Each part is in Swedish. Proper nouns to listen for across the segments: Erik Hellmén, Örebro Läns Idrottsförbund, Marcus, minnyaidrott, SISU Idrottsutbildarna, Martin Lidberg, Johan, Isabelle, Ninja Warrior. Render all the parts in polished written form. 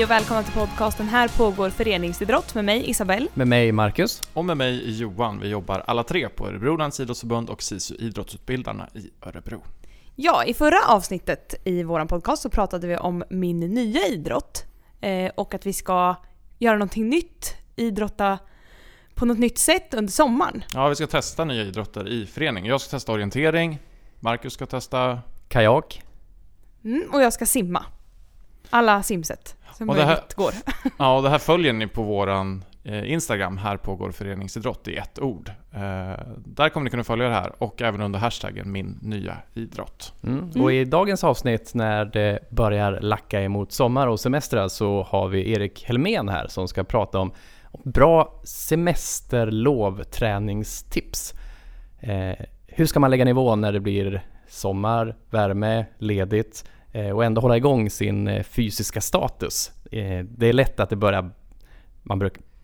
Hej och välkomna till podcasten. Här pågår föreningsidrott med mig Isabelle. Med mig Marcus. Och med mig Johan. Vi jobbar alla tre på Örebro Läns Idrottsförbund och SISU Idrottsutbildarna i Örebro. Ja, i förra avsnittet i våran podcast så pratade vi om min nya idrott. Och att vi ska göra någonting nytt, idrotta på något nytt sätt under sommaren. Ja, vi ska testa nya idrotter i förening. Jag ska testa orientering, Marcus ska testa kajak. Och jag ska simma. Alla simset som och möjligt går. Ja, och det här följer ni på våran Instagram. Här pågår föreningsidrott i ett ord. Där kommer ni kunna följa det här. Och även under hashtaggen min nya idrott. Och i dagens avsnitt när det börjar lacka emot sommar och semestrar så har vi Erik Hellmén här som ska prata om bra semesterlovträningstips. Hur ska man lägga nivån när det blir sommar, värme, ledigt och ändå hålla igång sin fysiska status? Det är lätt att det börjar,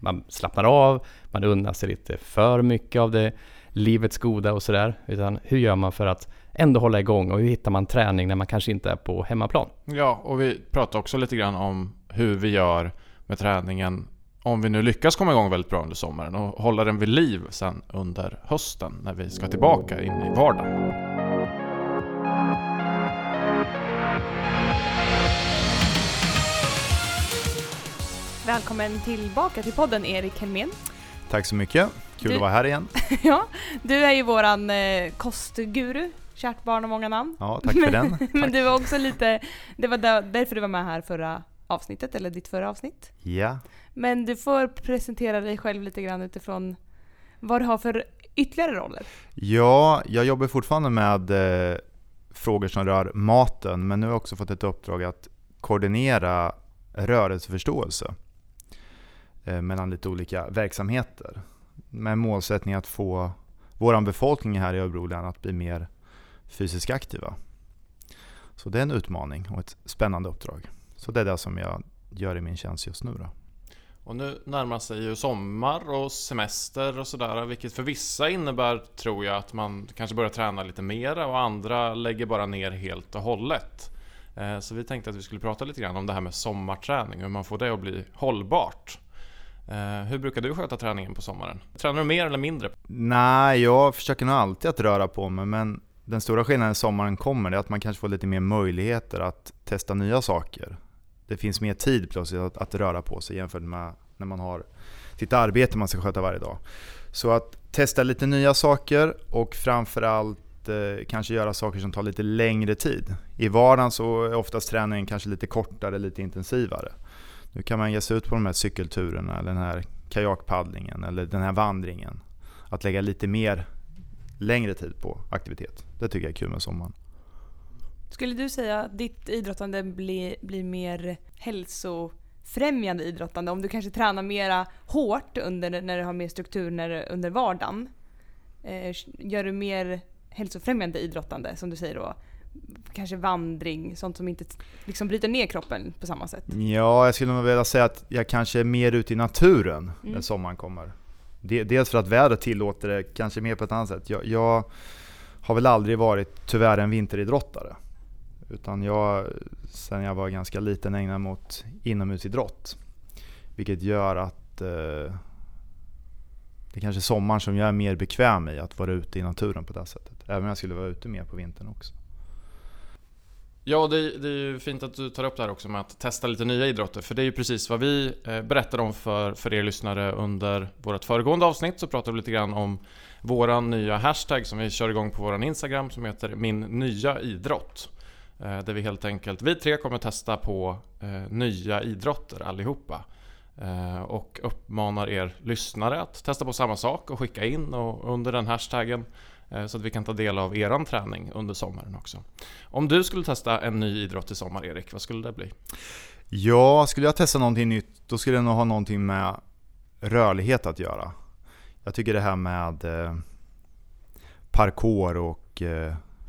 man slappnar av, man unnar sig lite för mycket av det livets goda och sådär. Utan hur gör man för att ändå hålla igång och hur hittar man träning när man kanske inte är på hemmaplan? Ja, och vi pratar också lite grann om hur vi gör med träningen om vi nu lyckas komma igång väldigt bra under sommaren och hålla den vid liv sen under hösten när vi ska tillbaka in i vardagen. Välkommen tillbaka till podden Erik Hellmén. Tack så mycket. Kul att vara här igen. Ja, du är ju våran kostguru, kärt barn och många namn. Ja, tack för den. Tack. Men du var också lite, det var därför du var med här förra avsnittet, eller ditt förra avsnitt. Ja. Men du får presentera dig själv lite grann utifrån vad du har för ytterligare roller. Ja, jag jobbar fortfarande med frågor som rör maten, men nu har jag också fått ett uppdrag att koordinera rörelseförståelse mellan lite olika verksamheter med målsättning att få vår befolkning här i Örebro län att bli mer fysiskt aktiva. Så det är en utmaning och ett spännande uppdrag. Så det är det som jag gör i min tjänst just nu då. Och nu närmar sig ju sommar och semester och sådär, vilket för vissa innebär, tror jag, att man kanske börjar träna lite mera och andra lägger bara ner helt och hållet. Så vi tänkte att vi skulle prata lite grann om det här med sommarträning och hur man får det att bli hållbart. Hur brukar du sköta träningen på sommaren? Tränar du mer eller mindre? Nej, jag försöker nog alltid att röra på mig, men den stora skillnaden när sommaren kommer är att man kanske får lite mer möjligheter att testa nya saker. Det finns mer tid plötsligt att röra på sig jämfört med när man har sitt arbete man ska sköta varje dag. Så att testa lite nya saker och framförallt kanske göra saker som tar lite längre tid. I vardagen så är oftast träningen kanske lite kortare, lite intensivare. Nu kan man ge sig ut på de här cykelturerna eller den här kajakpaddlingen eller den här vandringen. Att lägga lite mer längre tid på aktivitet. Det tycker jag är kul med sommaren. Skulle du säga att ditt idrottande blir mer hälsofrämjande idrottande om du kanske tränar mera hårt när du har mer struktur under vardagen? Gör du mer hälsofrämjande idrottande som du säger då, kanske vandring, sånt som inte liksom bryter ner kroppen på samma sätt? Ja, jag skulle nog vilja säga att jag kanske är mer ute i naturen när sommaren kommer. Dels för att vädret tillåter det kanske mer på ett annat sätt. Jag har väl aldrig varit tyvärr en vinteridrottare, utan sen jag var ganska liten ägnad mot inomhusidrott, vilket gör att det är kanske sommaren som jag är mer bekväm i att vara ute i naturen på det här sättet. Även om jag skulle vara ute mer på vintern också. Ja, det är ju fint att du tar upp det här också med att testa lite nya idrotter. För det är ju precis vad vi berättade om för er lyssnare under vårt föregående avsnitt. Så pratade vi lite grann om våran nya hashtag som vi kör igång på våran Instagram som heter min nya idrott. Där vi helt enkelt, vi tre kommer testa på nya idrotter allihopa. Och uppmanar er lyssnare att testa på samma sak och skicka in och under den hashtaggen så att vi kan ta del av eran träning under sommaren också. Om du skulle testa en ny idrott i sommar, Erik, vad skulle det bli? Ja, skulle jag testa någonting nytt då skulle jag nog ha någonting med rörlighet att göra. Jag tycker det här med parkour och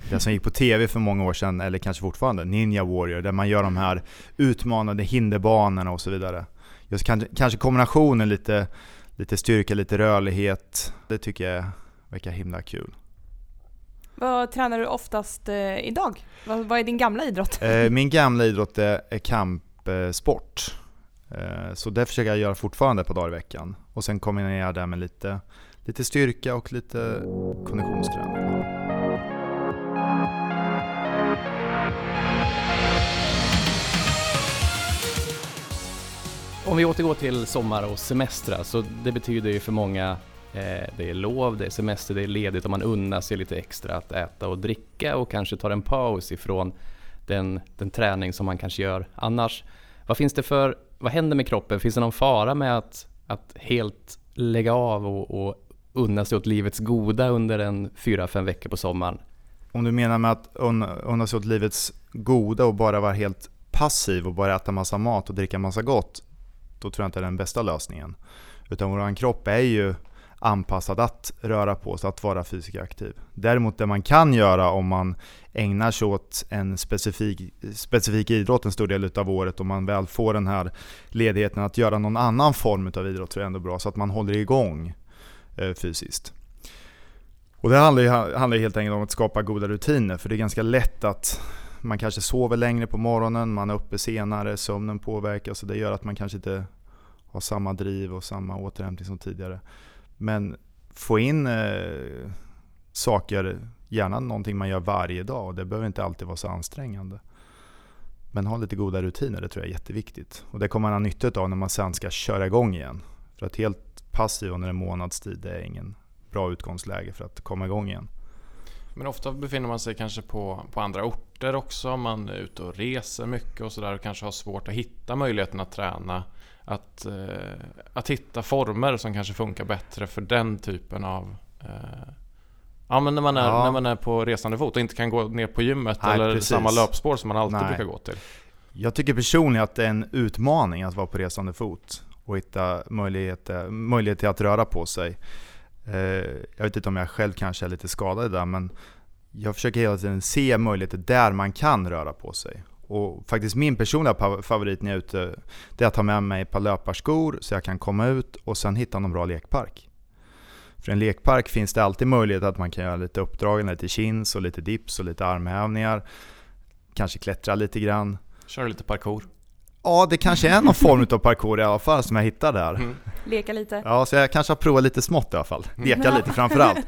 det som gick på tv för många år sedan, eller kanske fortfarande, Ninja Warrior, där man gör de här utmanande hinderbanorna och så vidare. Just kanske kombinationen lite styrka, lite rörlighet. Det tycker jag verkar himla kul. Vad tränar du oftast idag? Vad är din gamla idrott? Min gamla idrott är kampsport. Så det försöker jag göra fortfarande på dagar i veckan. Och sen kombinerar jag det med lite styrka och lite konditionsträning. Om vi återgår till sommar och semester, så det betyder ju för många det är lov, det är semester, det är ledigt och man unnar sig lite extra att äta och dricka och kanske tar en paus ifrån den träning som man kanske gör annars. Vad händer med kroppen? Finns det någon fara med att helt lägga av och unna sig åt livets goda under 4-5 veckor på sommaren? Om du menar med att unna sig åt livets goda och bara vara helt passiv och bara äta massa mat och dricka massa gott, då tror jag inte det är den bästa lösningen. Utan vår kropp är ju anpassad att röra på sig, att vara fysiskt aktiv. Däremot det man kan göra om man ägnar sig åt en specifik idrott en stor del av året och man väl får den här ledigheten, att göra någon annan form av idrott, så är det ändå bra så att man håller igång fysiskt. Och det handlar ju helt enkelt om att skapa goda rutiner, för det är ganska lätt att man kanske sover längre på morgonen, man är uppe senare, sömnen påverkas och det gör att man kanske inte har samma driv och samma återhämtning som tidigare. Men få in saker, gärna någonting man gör varje dag. Det behöver inte alltid vara så ansträngande. Men ha lite goda rutiner, det tror jag är jätteviktigt. Och det kommer man ha nytta av när man sen ska köra igång igen. För att helt passiv under en månadstid, det är ingen bra utgångsläge för att komma igång igen. Men ofta befinner man sig kanske på andra orter också. Man är ute och reser mycket och sådär och kanske har svårt att hitta möjligheten att träna. Att hitta former som kanske funkar bättre för den typen av... men när man är på resande fot och inte kan gå ner på gymmet. Nej, eller precis. Samma löpspår som man alltid brukar gå till. Jag tycker personligen att det är en utmaning att vara på resande fot och hitta möjlighet till att röra på sig. Jag vet inte om jag själv kanske är lite skadad där, men jag försöker hela tiden se möjligheter där man kan röra på sig. Och faktiskt min personliga favorit när jag är ute, det är att ta med mig ett par löparskor så jag kan komma ut och sen hitta någon bra lekpark. För en lekpark finns det alltid möjlighet att man kan göra lite uppdrag, lite chins och lite dips och lite armhävningar. Kanske klättra lite grann. Kör lite parkour. Ja, det kanske är någon form av parkour i alla fall som jag hittar där. Mm. Leka lite. Ja, så jag kanske har provat lite smått i alla fall. Leka lite framförallt.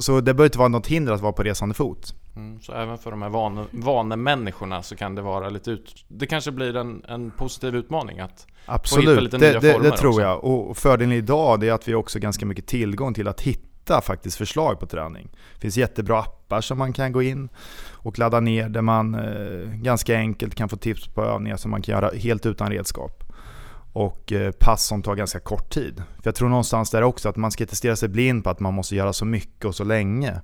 Så det bör inte vara något hinder att vara på resande fot. Mm, så även för de här vanemänniskorna så kan det vara lite det kanske blir en positiv utmaning att absolut. Få hitta lite nya former. Det tror också. Jag. Och fördelen idag är att vi har också ganska mycket tillgång till att hitta faktiskt förslag på träning. Det finns jättebra appar som man kan gå in och ladda ner där man ganska enkelt kan få tips på övningar som man kan göra helt utan redskap. Och pass som tar ganska kort tid. För jag tror någonstans där också att man ska inte stirra sig blind på att man måste göra så mycket och så länge.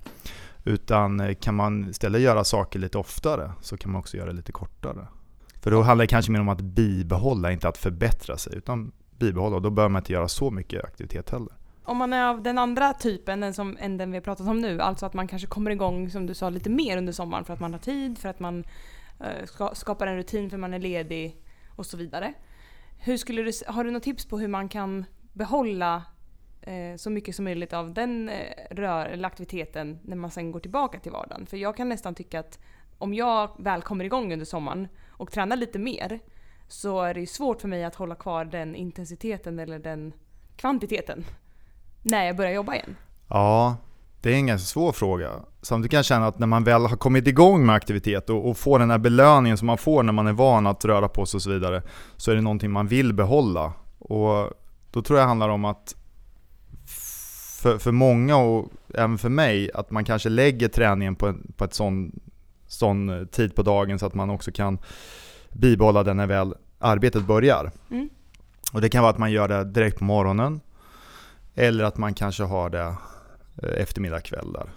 Utan kan man istället göra saker lite oftare så kan man också göra det lite kortare. För då handlar det kanske mer om att bibehålla, inte att förbättra sig, utan bibehålla. Och då behöver man inte göra så mycket aktivitet heller. Om man är av den andra typen än den vi har pratat om nu, alltså att man kanske kommer igång, som du sa, lite mer under sommaren för att man har tid, för att man skapar en rutin för att man är ledig och så vidare. Har du något tips på hur man kan behålla så mycket som möjligt av den aktiviteten när man sen går tillbaka till vardagen? För jag kan nästan tycka att om jag väl kommer igång under sommaren och tränar lite mer, så är det svårt för mig att hålla kvar den intensiteten eller den kvantiteten när jag börjar jobba igen. Ja, det är en ganska svår fråga. Samtidigt kan jag känna att när man väl har kommit igång med aktivitet och får den här belöningen som man får när man är van att röra på sig och så vidare, så är det någonting man vill behålla. Och då tror jag handlar om att för många och även för mig, att man kanske lägger träningen på ett sån tid på dagen så att man också kan bibehålla den när väl arbetet börjar. Mm. Och det kan vara att man gör det direkt på morgonen eller att man kanske har det eftermiddag, kvällar.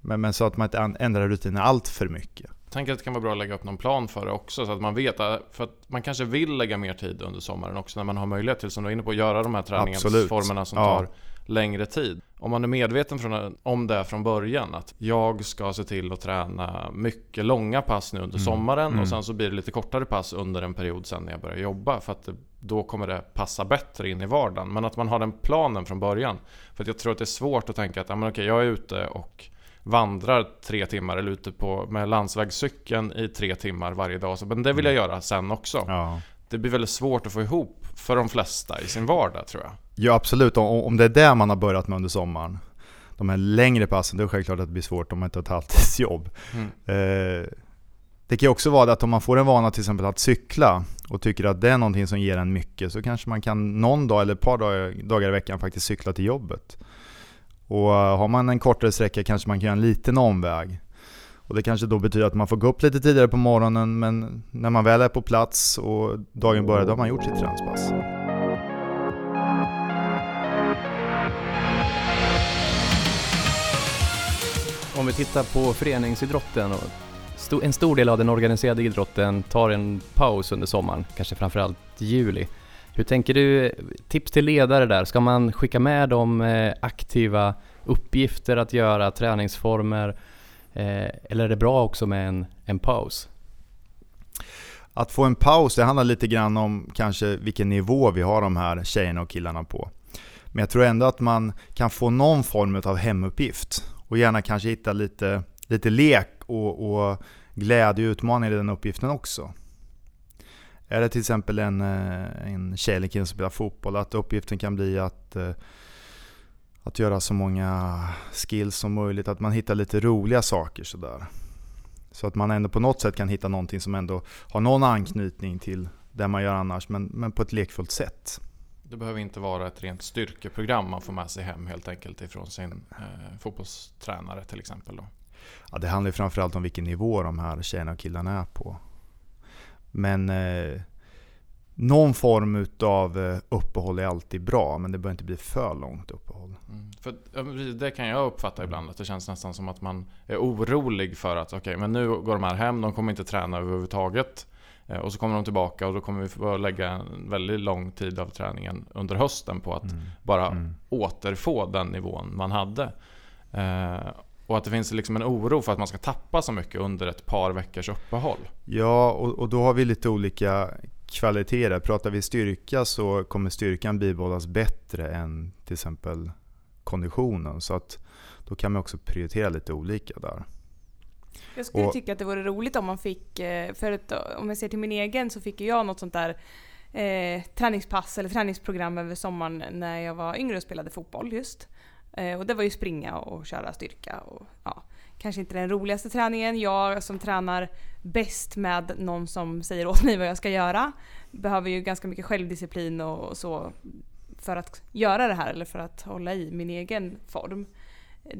Men så att man inte ändrar rutinen allt för mycket. Jag tänker att det kan vara bra att lägga upp någon plan för det också, så att man vet, för att man kanske vill lägga mer tid under sommaren också när man har möjlighet till, som du är inne på, att göra de här träningsformerna som tar längre tid. Om man är medveten om det från början, att jag ska se till att träna mycket långa pass nu under sommaren och sen så blir det lite kortare pass under en period sen när jag börjar jobba, för att då kommer det passa bättre in i vardagen. Men att man har den planen från början, för att jag tror att det är svårt att tänka att jag är ute och vandrar 3 timmar eller ute med landsvägscykeln i 3 timmar varje dag, men det vill jag göra sen också. det blir väldigt svårt att få ihop för de flesta i sin vardag, tror jag. Ja, absolut. Om det är det man har börjat med under sommaren, de här längre passen, då är det självklart att det blir svårt om man inte har ett halvtidsjobb. Mm. Det kan ju också vara att om man får en vana till exempel att cykla och tycker att det är någonting som ger en mycket, så kanske man kan någon dag eller ett par dagar i veckan faktiskt cykla till jobbet. Och har man en kortare sträcka kanske man kan göra en liten omväg. Och det kanske då betyder att man får gå upp lite tidigare på morgonen, men när man väl är på plats och dagen börjar, då har man gjort sitt träningspass. Om vi tittar på föreningsidrotten, och en stor del av den organiserade idrotten tar en paus under sommaren, kanske framförallt juli. Hur tänker du, tips till ledare där, ska man skicka med dem aktiva uppgifter att göra, träningsformer, eller är det bra också med en paus? Att få en paus, det handlar lite grann om kanske vilken nivå vi har de här tjejerna och killarna på. Men jag tror ändå att man kan få någon form av hemuppgift och gärna kanske hitta lite lek och glädje och utmaning i den uppgiften också. Är det till exempel en tjej eller kille som spelar fotboll, att uppgiften kan bli att göra så många skills som möjligt, att man hittar lite roliga saker sådär. Så att man ändå på något sätt kan hitta någonting som ändå har någon anknytning till det man gör annars, men på ett lekfullt sätt. Det behöver inte vara ett rent styrkeprogram man får med sig hem helt enkelt ifrån sin fotbollstränare till exempel då. Ja, det handlar ju framförallt om vilken nivå de här tjejerna och killarna är på. Men någon form av uppehåll är alltid bra, men det bör inte bli för långt uppehåll. Mm. För det kan jag uppfatta ibland, att det känns nästan som att man är orolig för att okej, men nu går de här hem, de kommer inte träna överhuvudtaget. Och så kommer de tillbaka och då kommer vi få lägga en väldigt lång tid av träningen under hösten på att bara återfå den nivån man hade. Och att det finns liksom en oro för att man ska tappa så mycket under ett par veckors uppehåll. Ja, och då har vi lite olika kvaliteter. Pratar vi styrka, så kommer styrkan bibehållas bättre än till exempel konditionen. Så att då kan man också prioritera lite olika där. Jag skulle tycka att det vore roligt om man fick, för om jag ser till min egen så fick jag något sånt där träningspass eller träningsprogram över sommaren när jag var yngre och spelade fotboll just. Och det var ju springa och köra styrka. Och, ja, kanske inte den roligaste träningen. Jag som tränar bäst med någon som säger åt mig vad jag ska göra behöver ju ganska mycket självdisciplin och så för att göra det här eller för att hålla i min egen form.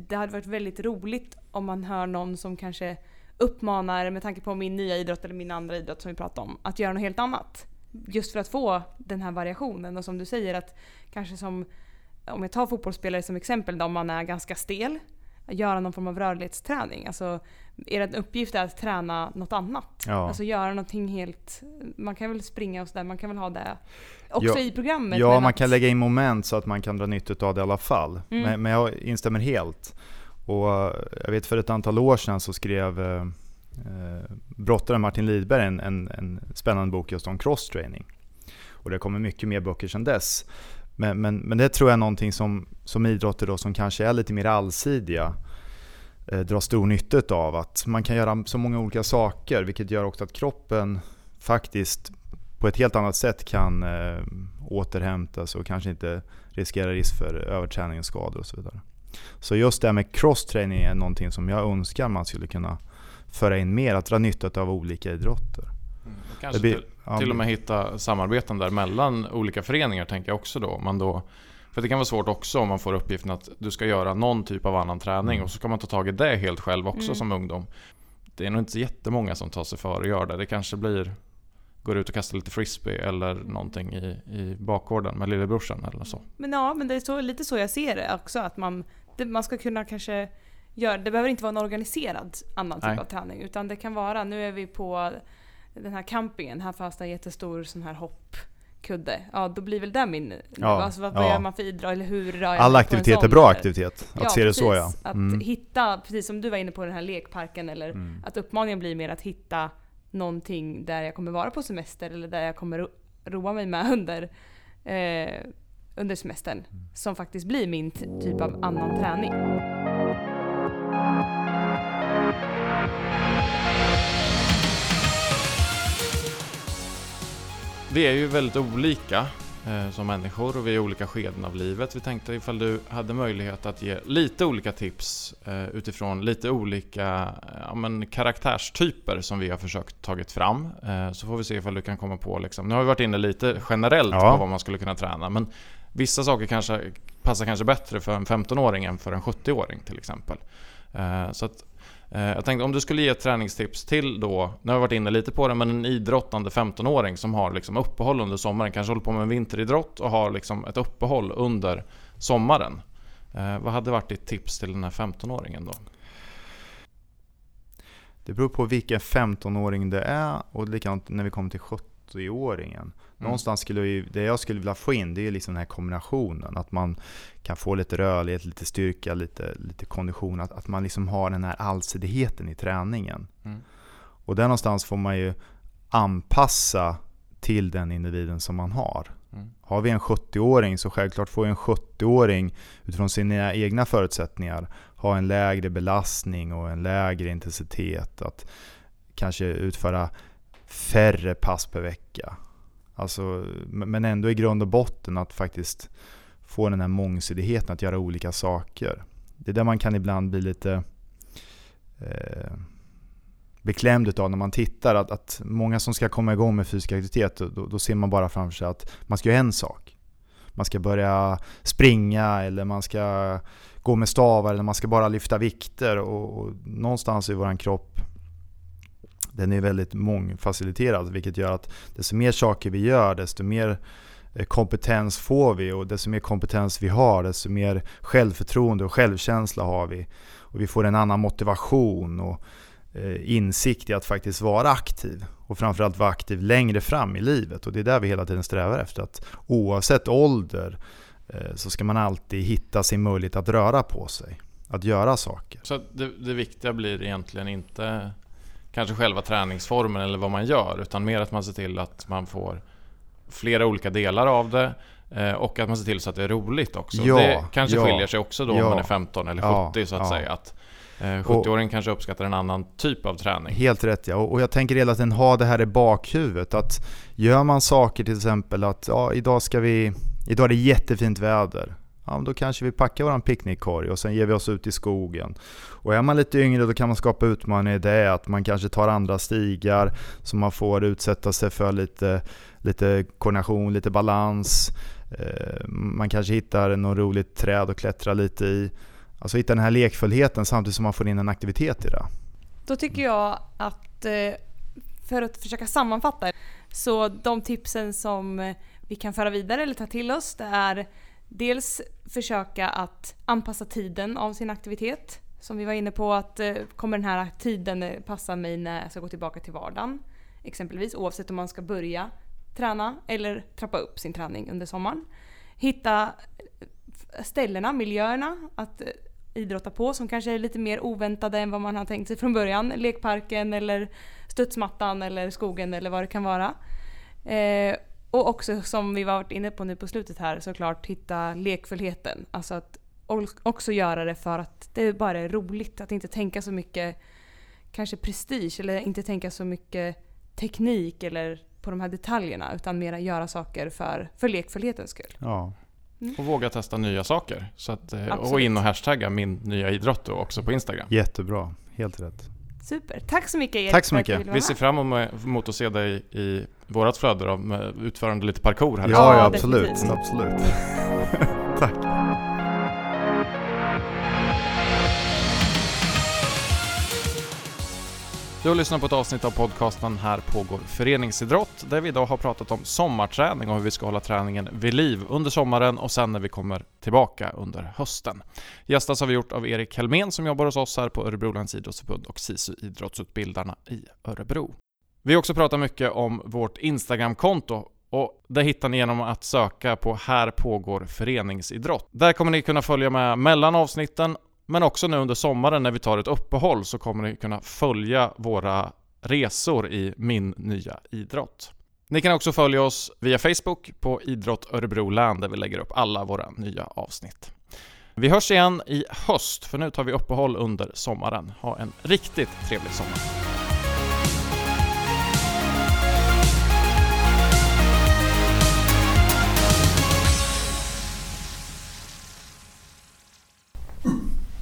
Det hade varit väldigt roligt om man hör någon som kanske uppmanar, med tanke på min nya idrott eller min andra idrott som vi pratade om, att göra något helt annat. Just för att få den här variationen. Och som du säger, att kanske som, om jag tar fotbollsspelare som exempel, om man är ganska stel, göra någon form av rörlighetsträning. Alltså, er uppgift är att träna något annat. Ja. Alltså göra någonting helt... Man kan väl springa och sådär, man kan väl ha det också i programmet. Ja, man kan lägga in moment så att man kan dra nytta av det i alla fall. Mm. Men jag instämmer helt. Och jag vet för ett antal år sedan så skrev brottaren Martin Lidberg en spännande bok just om cross-training. Och det kommer mycket mer böcker sedan dess. Men det tror jag är någonting som idrotter då, som kanske är lite mer allsidiga, drar stor nytta av. Att man kan göra så många olika saker, vilket gör också att kroppen faktiskt på ett helt annat sätt kan återhämtas och kanske inte riskerar risk för överträning och skador och så vidare. Så just det här med cross-träning är någonting som jag önskar man skulle kunna föra in mer, att dra nytta av olika idrotter. Kanske till och med hitta samarbeten där mellan olika föreningar, tänker jag också då. Man då. För det kan vara svårt också om man får uppgiften att du ska göra någon typ av annan träning och så kan man ta tag i det helt själv också som ungdom. Det är nog inte jättemånga som tar sig för att göra det. Det kanske blir, går ut och kastar lite frisbee eller någonting i bakgården med lillebrorsan eller så. Men ja, men det är så, lite så jag ser det också, att man ska kunna kanske göra, det behöver inte vara en organiserad annan typ av träning, utan det kan vara, nu är vi på den här campingen, här fanns det en jättestor sån här hoppkudde. Ja, då blir väl det min... Ja, alltså, vad gör man för idrott? Eller hur rör jag? All aktivitet är bra aktivitet. Att se det så, ja. Att hitta, precis som du var inne på den här lekparken, eller att uppmaningen blir mer att hitta någonting där jag kommer vara på semester eller där jag kommer roa mig med under semestern. Som faktiskt blir min typ av annan träning. Vi är ju väldigt olika som människor och vi är i olika skeden av livet. Vi tänkte ifall du hade möjlighet att ge lite olika tips utifrån lite olika karaktärstyper som vi har försökt tagit fram. Så får vi se ifall du kan komma på. Liksom. Nu har vi varit inne lite generellt på vad man skulle kunna träna. Men vissa saker kanske passar kanske bättre för en 15-åring än för en 70-åring till exempel. Så att jag tänkte om du skulle ge ett träningstips till då, nu har jag varit inne lite på det, men en idrottande 15-åring som har liksom uppehåll under sommaren, kanske håller på med en vinteridrott och har liksom ett uppehåll under sommaren. Vad hade varit ditt tips till den här 15-åringen då? Det beror på vilken 15-åring det är och likadant när vi kommer till 70-åringen. Någonstans skulle jag vilja få in, det är liksom den här kombinationen att man kan få lite rörlighet, lite styrka, lite kondition, att man liksom har den här allsidigheten i träningen. Och där någonstans får man ju anpassa till den individen som man har. Har vi en 70-åring så självklart får en 70-åring utifrån sina egna förutsättningar ha en lägre belastning och en lägre intensitet, att kanske utföra färre pass per vecka. Alltså, men ändå i grund och botten att faktiskt få den här mångsidigheten att göra olika saker. Det är där man kan ibland bli lite beklämd utav när man tittar att många som ska komma igång med fysisk aktivitet, då ser man bara framför sig att man ska göra en sak. Man ska börja springa eller man ska gå med stavar eller man ska bara lyfta vikter och någonstans i våran kropp den är väldigt mångfaciliterad, vilket gör att desto mer saker vi gör, desto mer kompetens får vi och desto mer kompetens vi har, desto mer självförtroende och självkänsla har vi. Och vi får en annan motivation och insikt i att faktiskt vara aktiv och framförallt vara aktiv längre fram i livet. Och det är där vi hela tiden strävar efter, att oavsett ålder så ska man alltid hitta sin möjlighet att röra på sig, att göra saker. Så det viktiga blir egentligen inte kanske själva träningsformen eller vad man gör, utan mer att man ser till att man får flera olika delar av det och att man ser till så att det är roligt också. Ja, det kanske skiljer sig också då om man är 15 eller 70 så att säga. Att 70-åringen kanske uppskattar en annan typ av träning. Helt rätt, ja. Och jag tänker hela tiden ha det här i bakhuvudet. Att gör man saker till exempel att idag är det jättefint väder. Ja, då kanske vi packar våran picknickkorg och sen ger vi oss ut i skogen. Och är man lite yngre då kan man skapa utmaningar i det, att man kanske tar andra stigar så man får utsätta sig för lite koordination, lite balans. Man kanske hittar något roligt träd och klättra lite i. Alltså hitta den här lekfullheten samtidigt som man får in en aktivitet i det. Då tycker jag att för att försöka sammanfatta så de tipsen som vi kan föra vidare eller ta till oss, det är dels försöka att anpassa tiden av sin aktivitet. Som vi var inne på, att kommer den här tiden passa mig när jag ska gå tillbaka till vardagen? Exempelvis, oavsett om man ska börja träna eller trappa upp sin träning under sommaren. Hitta ställena, miljöerna att idrotta på som kanske är lite mer oväntade än vad man har tänkt sig från början. Lekparken eller studsmattan eller skogen eller vad det kan vara. Och också som vi varit inne på nu på slutet här, såklart hitta lekfullheten. Alltså att också göra det för att det bara är roligt. Att inte tänka så mycket kanske prestige eller inte tänka så mycket teknik eller på de här detaljerna, utan mera göra saker för lekfullhetens skull. Ja. Och våga testa nya saker. Så att, och in och hashtagga min nya idrott då också på Instagram. Jättebra, helt rätt. Super. Tack så mycket, Erik. Tack så mycket. Vi ser fram emot att se dig i vårat flöde av utförande lite parkour här. Ja, absolut. Tack. Du har lyssnat på ett avsnitt av podcasten Här pågår föreningsidrott, där vi idag har pratat om sommarträning och hur vi ska hålla träningen vid liv under sommaren och sen när vi kommer tillbaka under hösten. Gästas har vi gjort av Erik Hellmén som jobbar hos oss här på Örebro Läns Idrottsförbund och SISU Idrottsutbildarna i Örebro. Vi har också pratat mycket om vårt Instagram-konto. Och det hittar ni genom att söka på Här pågår föreningsidrott. Där kommer ni kunna följa med mellan avsnitten. Men också nu under sommaren när vi tar ett uppehåll så kommer ni kunna följa våra resor i min nya idrott. Ni kan också följa oss via Facebook på Idrott Örebro län där vi lägger upp alla våra nya avsnitt. Vi hörs igen i höst för nu tar vi uppehåll under sommaren. Ha en riktigt trevlig sommar.